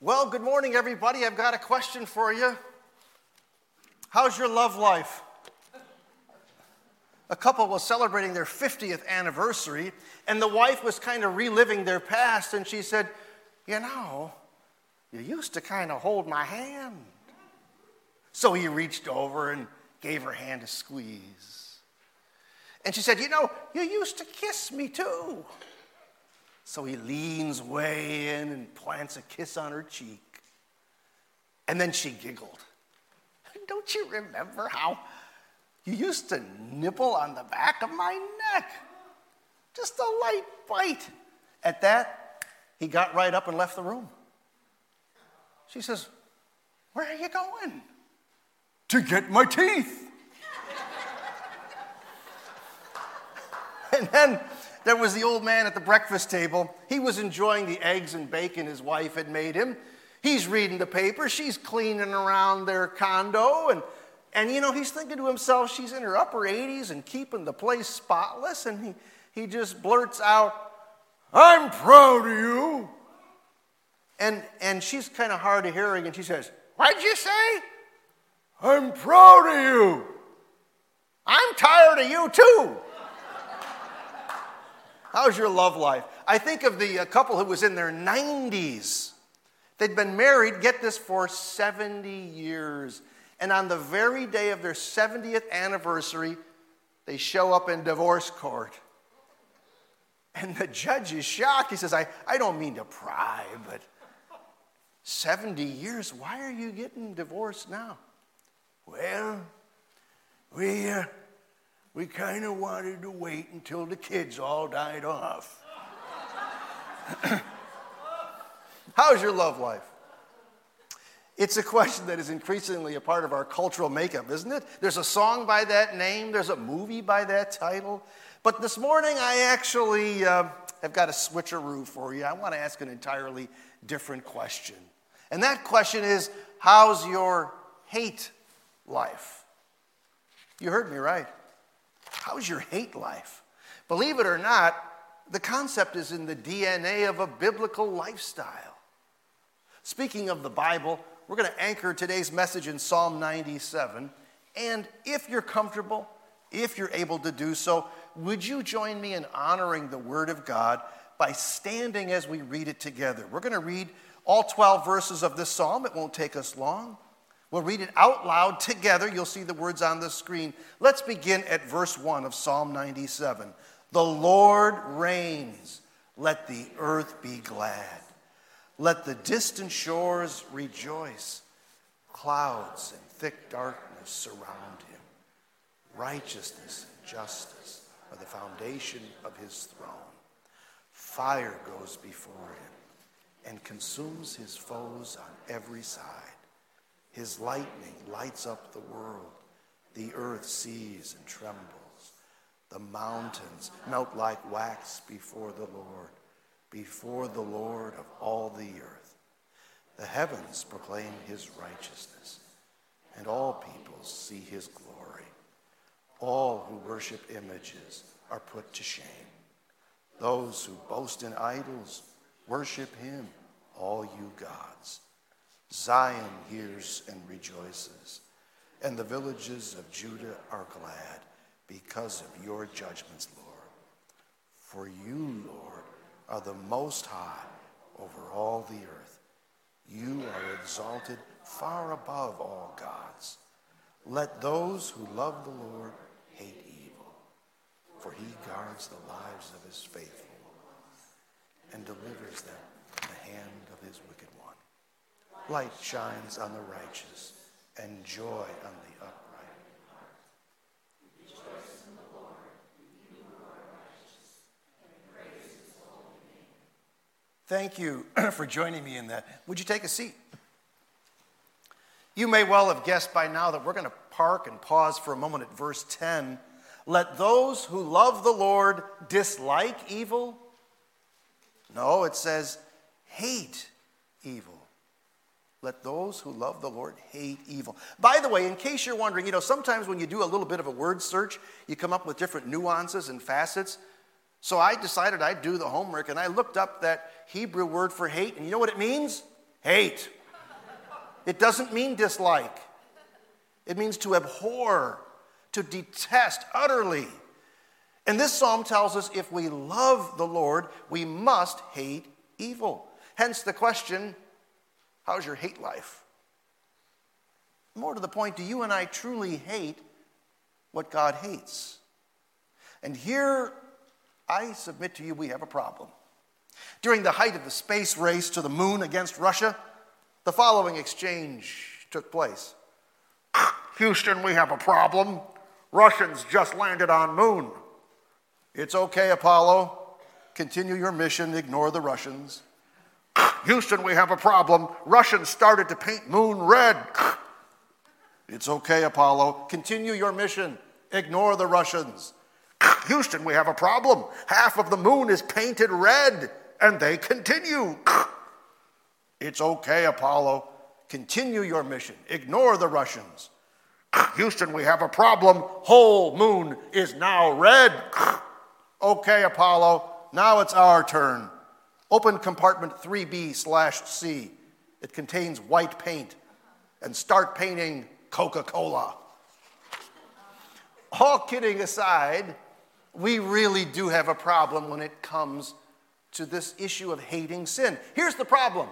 Well, good morning, everybody. I've got a question for you. How's your love life? A couple was celebrating their 50th anniversary, and the wife was kind of reliving their past, and she said, "You know, you used to kind of hold my hand." So he reached over and gave her hand a squeeze. And she said, "You know, you used to kiss me too." So he leans way in and plants a kiss on her cheek. And then she giggled. "Don't you remember how you used to nibble on the back of my neck? Just a light bite." At that, he got right up and left the room. She says, "Where are you going?" "To get my teeth." And then there was the old man at the breakfast table. He was enjoying the eggs and bacon his wife had made him. He's reading the paper. She's cleaning around their condo. And you know, he's thinking to himself, she's in her upper 80s and keeping the place spotless. And he just blurts out, "I'm proud of you." And she's kind of hard of hearing. And she says, "What'd you say?" "I'm proud of you." "I'm tired of you too." How's your love life? I think of the couple who was in their 90s. They'd been married, get this, for 70 years. And on the very day of their 70th anniversary, they show up in divorce court. And the judge is shocked. He says, I don't mean to pry, but 70 years, why are you getting divorced now?" "Well, we kind of wanted to wait until the kids all died off." How's your love life? It's a question that is increasingly a part of our cultural makeup, isn't it? There's a song by that name. There's a movie by that title. But this morning, I actually have got a switcheroo for you. I want to ask an entirely different question. And that question is, how's your hate life? You heard me right. How's your hate life? Believe it or not, the concept is in the DNA of a biblical lifestyle. Speaking of the Bible, we're going to anchor today's message in Psalm 97. And if you're comfortable, if you're able to do so, would you join me in honoring the Word of God by standing as we read it together? We're going to read all 12 verses of this psalm. It won't take us long. We'll read it out loud together. You'll see the words on the screen. Let's begin at verse 1 of Psalm 97. "The Lord reigns. Let the earth be glad. Let the distant shores rejoice. Clouds and thick darkness surround him. Righteousness and justice are the foundation of his throne. Fire goes before him and consumes his foes on every side. His lightning lights up the world. The earth sees and trembles. The mountains melt like wax before the Lord of all the earth. The heavens proclaim his righteousness, and all peoples see his glory. All who worship images are put to shame. Those who boast in idols worship him, all you gods. Zion hears and rejoices, and the villages of Judah are glad because of your judgments, Lord. For you, Lord, are the Most High over all the earth. You are exalted far above all gods. Let those who love the Lord hate evil, for he guards the lives of his faithful and delivers them from the hand of his wicked one. Light shines on the righteous, and joy on the upright. Rejoice in the Lord, you who are righteous, and praise his holy name." Thank you for joining me in that. Would you take a seat? You may well have guessed by now that we're going to park and pause for a moment at verse 10. "Let those who love the Lord dislike evil." No, it says hate evil. Let those who love the Lord hate evil. By the way, in case you're wondering, you know, sometimes when you do a little bit of a word search, you come up with different nuances and facets. So I decided I'd do the homework, and I looked up that Hebrew word for hate, and you know what it means? Hate. It doesn't mean dislike. It means to abhor, to detest utterly. And this psalm tells us if we love the Lord, we must hate evil. Hence the question, how's your hate life? More to the point, do you and I truly hate what God hates? And here, I submit to you, we have a problem. During the height of the space race to the moon against Russia, the following exchange took place. Houston, we have a problem. Russians just landed on moon. It's okay, Apollo. Continue your mission. Ignore the Russians. Houston, we have a problem. Russians started to paint moon red. It's okay, Apollo. Continue your mission. Ignore the Russians. Houston, we have a problem. Half of the moon is painted red, and they continue. It's okay, Apollo. Continue your mission. Ignore the Russians. Houston, we have a problem. Whole moon is now red. Okay, Apollo. Now it's our turn. Open compartment 3B/C. It contains white paint. And start painting Coca-Cola. All kidding aside, we really do have a problem when it comes to this issue of hating sin. Here's the problem.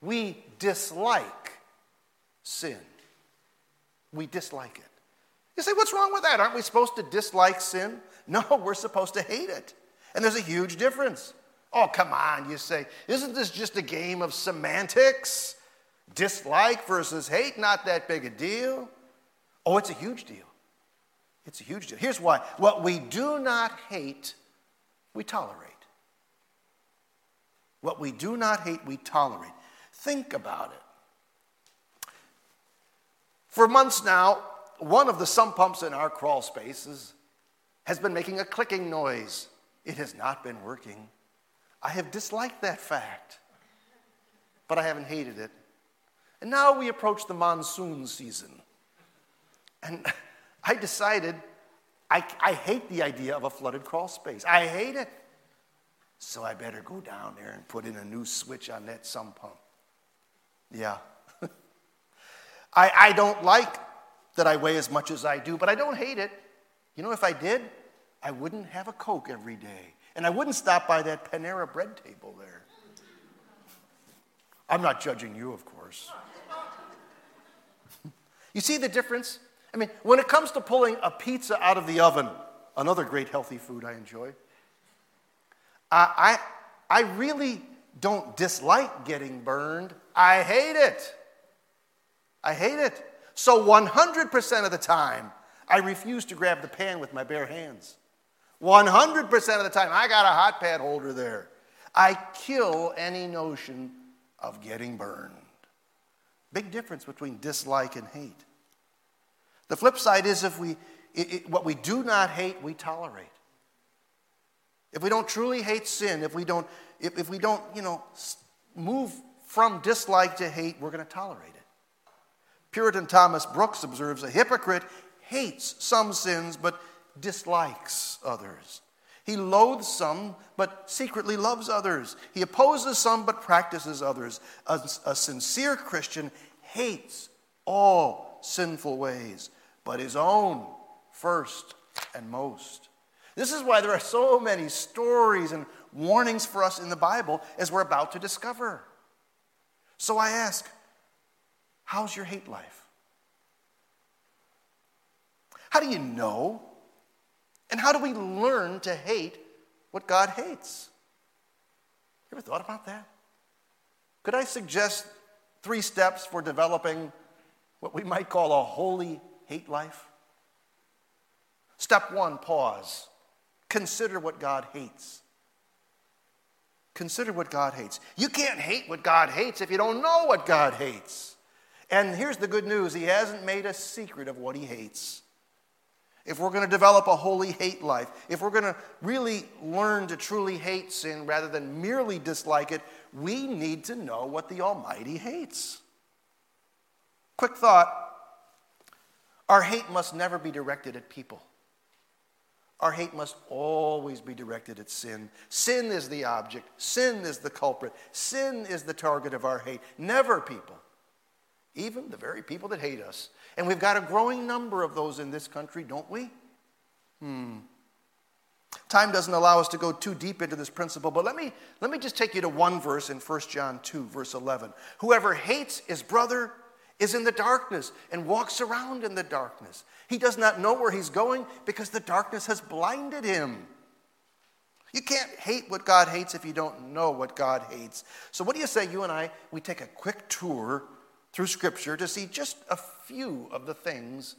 We dislike sin. We dislike it. You say, what's wrong with that? Aren't we supposed to dislike sin? No, we're supposed to hate it. And there's a huge difference. Oh, come on, you say. Isn't this just a game of semantics? Dislike versus hate, not that big a deal. Oh, it's a huge deal. It's a huge deal. Here's why. What we do not hate, we tolerate. What we do not hate, we tolerate. Think about it. For months now, one of the sump pumps in our crawl spaces has been making a clicking noise. It has not been working. I have disliked that fact, but I haven't hated it. And now we approach the monsoon season. And I decided I hate the idea of a flooded crawl space. I hate it. So I better go down there and put in a new switch on that sump pump. Yeah. I don't like that I weigh as much as I do, but I don't hate it. You know, if I did, I wouldn't have a Coke every day. And I wouldn't stop by that Panera bread table there. I'm not judging you, of course. You see the difference? I mean, when it comes to pulling a pizza out of the oven, another great healthy food I enjoy, I really don't dislike getting burned. I hate it. I hate it. So 100% of the time, I refuse to grab the pan with my bare hands. 100% of the time, I got a hot pad holder there. I kill any notion of getting burned. Big difference between dislike and hate. The flip side is what we do not hate, we tolerate. If we don't truly hate sin, if we don't, move from dislike to hate, we're going to tolerate it. Puritan Thomas Brooks observes, a hypocrite hates some sins but dislikes others. He loathes some but secretly loves others. He opposes some but practices others. A sincere Christian hates all sinful ways, but his own first and most. This is why there are so many stories and warnings for us in the Bible, as we're about to discover. So I ask, how's your hate life? How do you know? And how do we learn to hate what God hates? You ever thought about that? Could I suggest 3 steps for developing what we might call a holy hate life? Step 1, pause. Consider what God hates. Consider what God hates. You can't hate what God hates if you don't know what God hates. And here's the good news. He hasn't made a secret of what he hates. If we're going to develop a holy hate life, if we're going to really learn to truly hate sin rather than merely dislike it, we need to know what the Almighty hates. Quick thought. Our hate must never be directed at people. Our hate must always be directed at sin. Sin is the object. Sin is the culprit. Sin is the target of our hate. Never people. Even the very people that hate us. And we've got a growing number of those in this country, don't we? Time doesn't allow us to go too deep into this principle, but let me just take you to one verse in 1 John 2, verse 11. Whoever hates his brother is in the darkness and walks around in the darkness. He does not know where he's going because the darkness has blinded him. You can't hate what God hates if you don't know what God hates. So what do you say, you and I, we take a quick tour through Scripture to see just a few of the things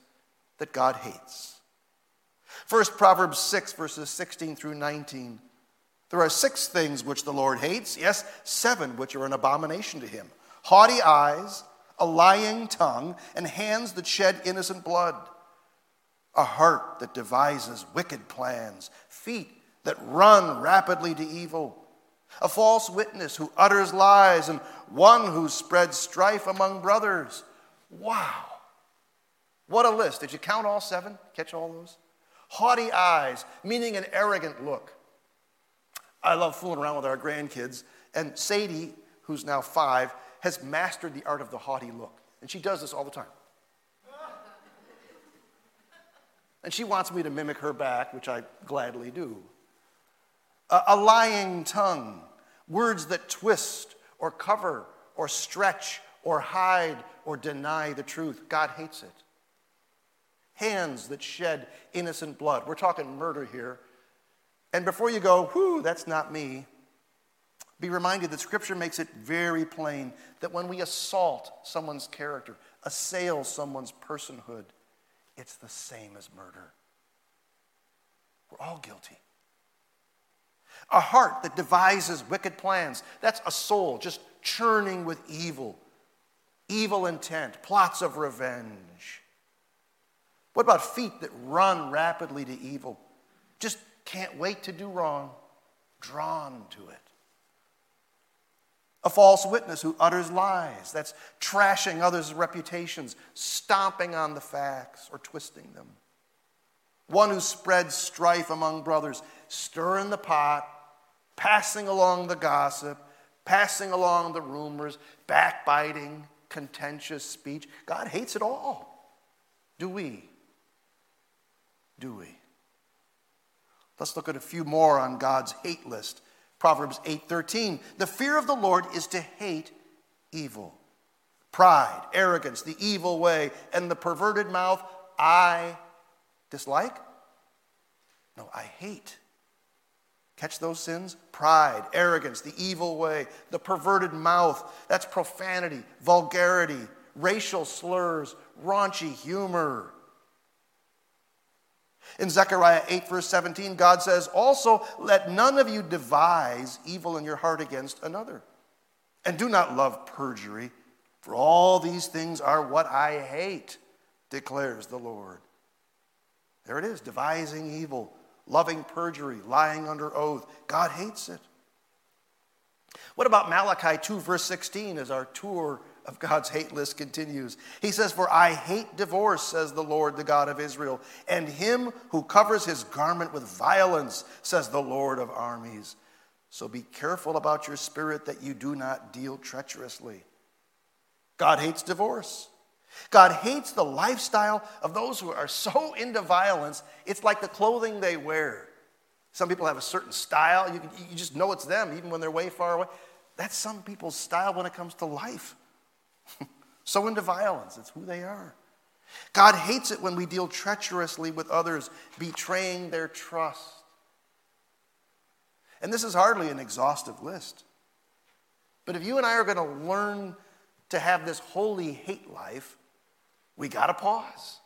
that God hates. First, Proverbs 6, verses 16 through 19. There are 6 things which the Lord hates, yes, 7 which are an abomination to him. Haughty eyes, a lying tongue, and hands that shed innocent blood. A heart that devises wicked plans, feet that run rapidly to evil. A false witness who utters lies, and one who spreads strife among brothers. Wow! What a list. Did you count all 7? Catch all those? Haughty eyes, meaning an arrogant look. I love fooling around with our grandkids, and Sadie, who's now 5, has mastered the art of the haughty look, and she does this all the time. And she wants me to mimic her back, which I gladly do. A lying tongue, words that twist or cover or stretch or hide or deny the truth. God hates it. Hands that shed innocent blood. We're talking murder here. And before you go, whoo, that's not me, be reminded that Scripture makes it very plain that when we assault someone's character, assail someone's personhood, it's the same as murder. We're all guilty. A heart that devises wicked plans. That's a soul just churning with evil, evil intent, plots of revenge. What about feet that run rapidly to evil? Just can't wait to do wrong, drawn to it. A false witness who utters lies. That's trashing others' reputations, stomping on the facts or twisting them. One who spreads strife among brothers, stirring the pot, passing along the gossip, passing along the rumors, backbiting, contentious speech. God hates it all. Do we? Do we? Let's look at a few more on God's hate list. Proverbs 8:13. The fear of the Lord is to hate evil. Pride, arrogance, the evil way, and the perverted mouth, I dislike? No, I hate. Catch those sins? Pride, arrogance, the evil way, the perverted mouth. That's profanity, vulgarity, racial slurs, raunchy humor. In Zechariah 8, verse 17, God says, also, let none of you devise evil in your heart against another. And do not love perjury, for all these things are what I hate, declares the Lord. There it is, devising evil, loving perjury, lying under oath. God hates it. What about Malachi 2, verse 16, as our tour of God's hate list continues? He says, for I hate divorce, says the Lord, the God of Israel, and him who covers his garment with violence, says the Lord of armies. So be careful about your spirit that you do not deal treacherously. God hates divorce. God hates the lifestyle of those who are so into violence, it's like the clothing they wear. Some people have a certain style. You just know it's them, even when they're way far away. That's some people's style when it comes to life. So into violence, it's who they are. God hates it when we deal treacherously with others, betraying their trust. And this is hardly an exhaustive list. But if you and I are going to learn to have this holy hate life, we got to pause.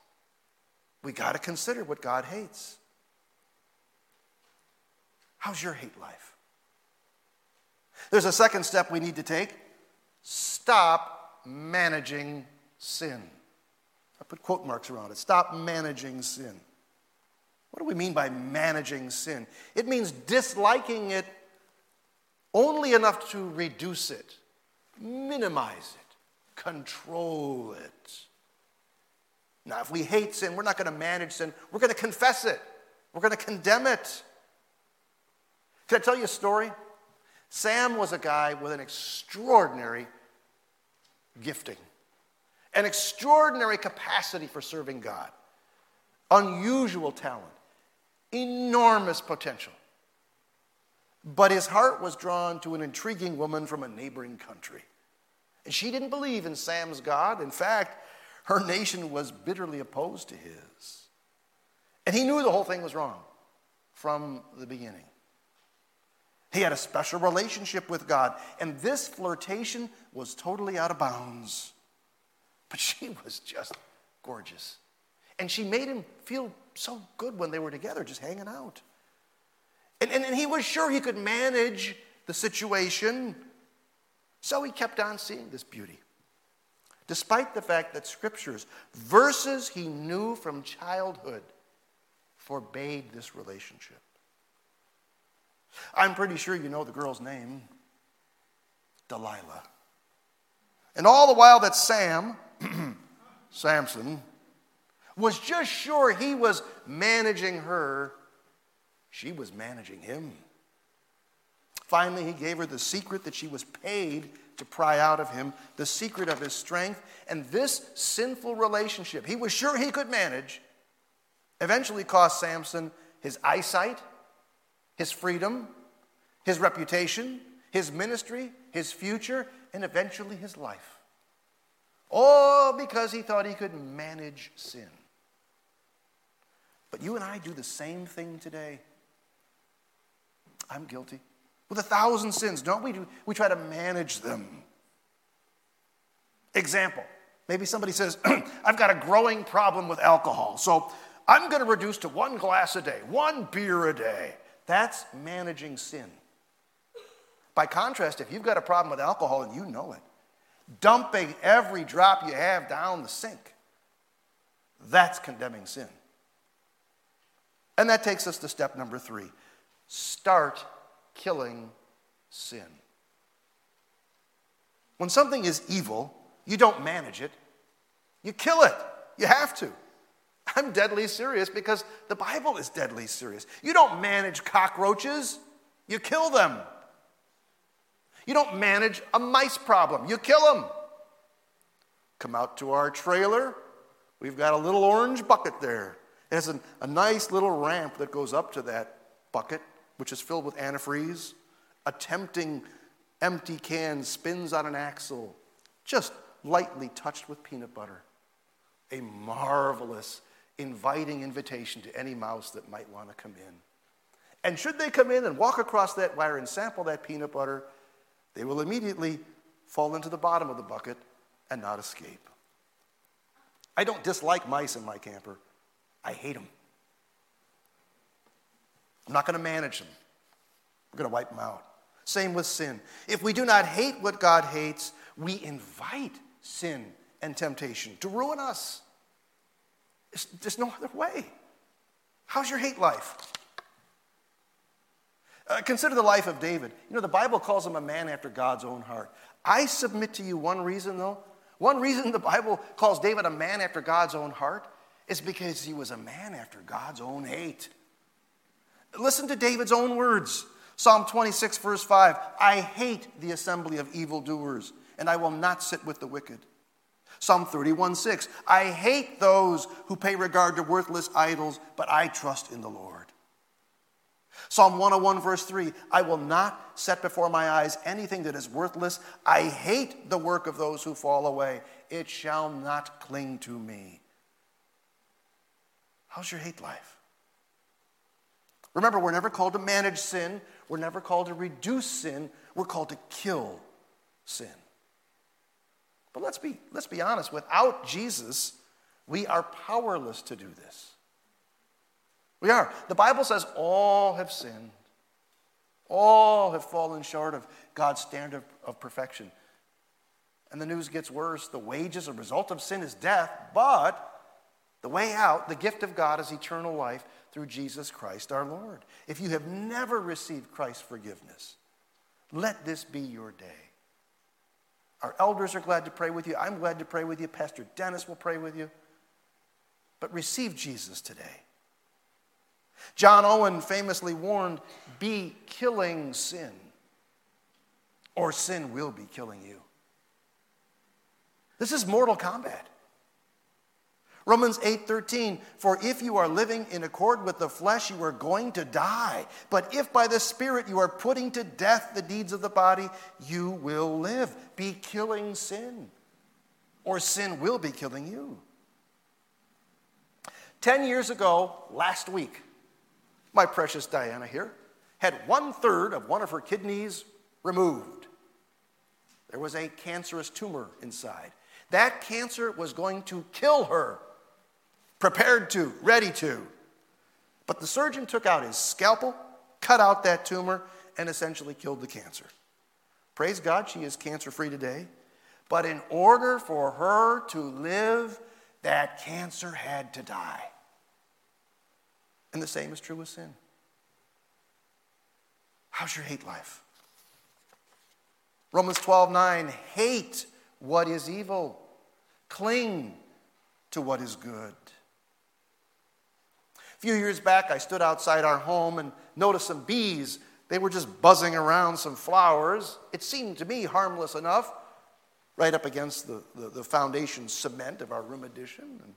We got to consider what God hates. How's your hate life? There's a second step we need to take. Stop managing sin. I put quote marks around it. Stop managing sin. What do we mean by managing sin? It means disliking it only enough to reduce it, minimize it, control it. Now, if we hate sin, we're not going to manage sin. We're going to confess it. We're going to condemn it. Can I tell you a story? Sam was a guy with an extraordinary gifting, an extraordinary capacity for serving God, unusual talent, enormous potential. But his heart was drawn to an intriguing woman from a neighboring country. And she didn't believe in Sam's God. In fact, her nation was bitterly opposed to his. And he knew the whole thing was wrong from the beginning. He had a special relationship with God, and this flirtation was totally out of bounds. But she was just gorgeous. And she made him feel so good when they were together, just hanging out. And he was sure he could manage the situation, so he kept on seeing this beauty, despite the fact that scriptures, verses he knew from childhood, forbade this relationship. I'm pretty sure you know the girl's name, Delilah. And all the while that Samson, was just sure he was managing her, she was managing him. Finally, he gave her the secret that she was paid to pry out of him, the secret of his strength, and this sinful relationship he was sure he could manage eventually cost Samson his eyesight, his freedom, his reputation, his ministry, his future, and eventually his life. All because he thought he could manage sin. But you and I do the same thing today. I'm guilty. With 1,000 sins, don't we? We try to manage them. Example. Maybe somebody says, I've got a growing problem with alcohol, so I'm going to reduce to 1 glass a day, 1 beer a day. That's managing sin. By contrast, if you've got a problem with alcohol and you know it, dumping every drop you have down the sink, that's condemning sin. And that takes us to step number 3. Start killing sin. When something is evil, you don't manage it. You kill it. You have to. I'm deadly serious because the Bible is deadly serious. You don't manage cockroaches. You kill them. You don't manage a mice problem. You kill them. Come out to our trailer. We've got a little orange bucket there. It has a nice little ramp that goes up to that bucket, which is filled with antifreeze. A tempting empty can spins on an axle, just lightly touched with peanut butter. A marvelous, inviting invitation to any mouse that might want to come in. And should they come in and walk across that wire and sample that peanut butter, they will immediately fall into the bottom of the bucket and not escape. I don't dislike mice in my camper. I hate them. I'm not going to manage them. We're going to wipe them out. Same with sin. If we do not hate what God hates, we invite sin and temptation to ruin us. There's no other way. How's your hate life? Consider the life of David. You know, the Bible calls him a man after God's own heart. I submit to you one reason, though. One reason the Bible calls David a man after God's own heart is because he was a man after God's own hate. Listen to David's own words. Psalm 26, verse 5, I hate the assembly of evildoers, and I will not sit with the wicked. Psalm 31, 6, I hate those who pay regard to worthless idols, but I trust in the Lord. Psalm 101, verse 3, I will not set before my eyes anything that is worthless. I hate the work of those who fall away. It shall not cling to me. How's your hate life? Remember, we're never called to manage sin. We're never called to reduce sin. We're called to kill sin. But let's be honest. Without Jesus, we are powerless to do this. We are. The Bible says all have sinned. All have fallen short of God's standard of perfection. And the news gets worse. The wages, the result of sin is death, but the way out, the gift of God, is eternal life through Jesus Christ our Lord. If you have never received Christ's forgiveness, let this be your day. Our elders are glad to pray with you. I'm glad to pray with you. Pastor Dennis will pray with you. But receive Jesus today. John Owen famously warned, be killing sin, or sin will be killing you. This is mortal combat. Romans 8:13, for if you are living in accord with the flesh, you are going to die. But if by the Spirit you are putting to death the deeds of the body, you will live. Be killing sin, or sin will be killing you. 10 years ago, last week, my precious Diana here had 1/3 of one of her kidneys removed. There was a cancerous tumor inside. That cancer was going to kill her. Prepared to, ready to. But the surgeon took out his scalpel, cut out that tumor, and essentially killed the cancer. Praise God, she is cancer-free today. But in order for her to live, that cancer had to die. And the same is true with sin. How's your hate life? Romans 12:9, hate what is evil. Cling to what is good. A few years back, I stood outside our home and noticed some bees. They were just buzzing around some flowers. It seemed to me harmless enough, right up against the foundation cement of our room addition.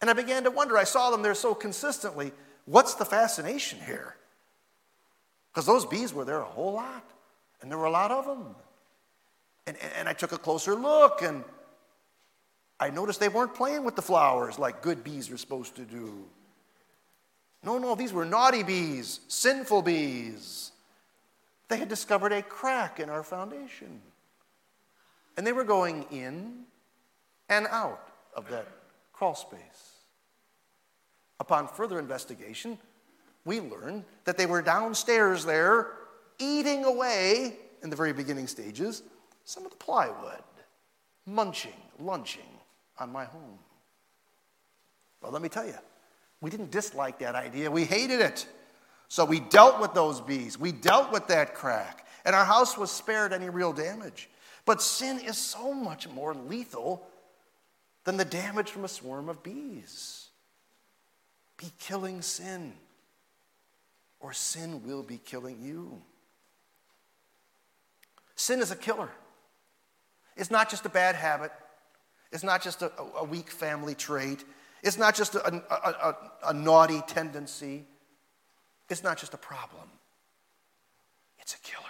And I began to wonder, I saw them there so consistently, what's the fascination here? Because those bees were there a whole lot, and there were a lot of them. And I took a closer look, and I noticed they weren't playing with the flowers like good bees are supposed to do. No, these were naughty bees, sinful bees. They had discovered a crack in our foundation. And they were going in and out of that crawl space. Upon further investigation, we learned that they were downstairs there, eating away, in the very beginning stages, some of the plywood, lunching on my home. Well, let me tell you, we didn't dislike that idea. We hated it. So we dealt with those bees. We dealt with that crack. And our house was spared any real damage. But sin is so much more lethal than the damage from a swarm of bees. Be killing sin, or sin will be killing you. Sin is a killer. It's not just a bad habit. It's not just a weak family trait. It's not just a naughty tendency. It's not just a problem. It's a killer.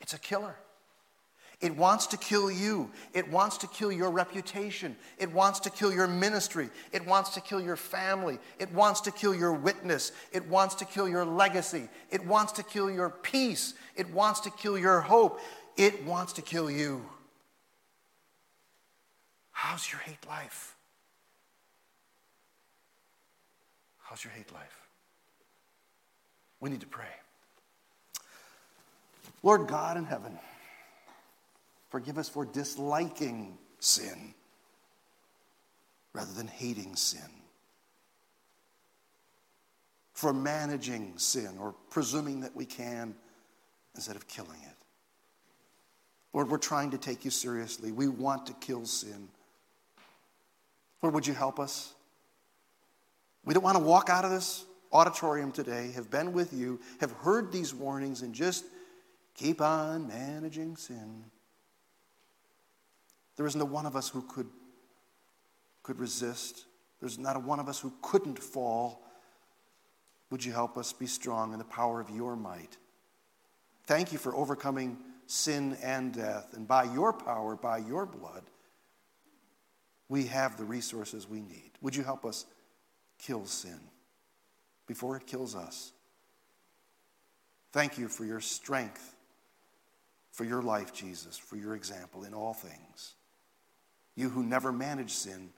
It's a killer. It wants to kill you. It wants to kill your reputation. It wants to kill your ministry. It wants to kill your family. It wants to kill your witness. It wants to kill your legacy. It wants to kill your peace. It wants to kill your hope. It wants to kill you. How's your hate life? How's your hate life? We need to pray. Lord God in heaven, forgive us for disliking sin rather than hating sin, for managing sin or presuming that we can instead of killing it. Lord, we're trying to take you seriously. We want to kill sin. Lord, would you help us? We don't want to walk out of this auditorium today, have been with you, have heard these warnings, and just keep on managing sin. There isn't a one of us who could resist. There's not a one of us who couldn't fall. Would you help us be strong in the power of your might? Thank you for overcoming sin and death. And by your power, by your blood, we have the resources we need. Would you help us kill sin before it kills us? Thank you for your strength, for your life, Jesus, for your example in all things. You who never managed sin,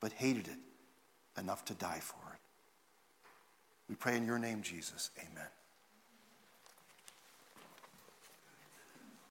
but hated it enough to die for it. We pray in your name, Jesus. Amen.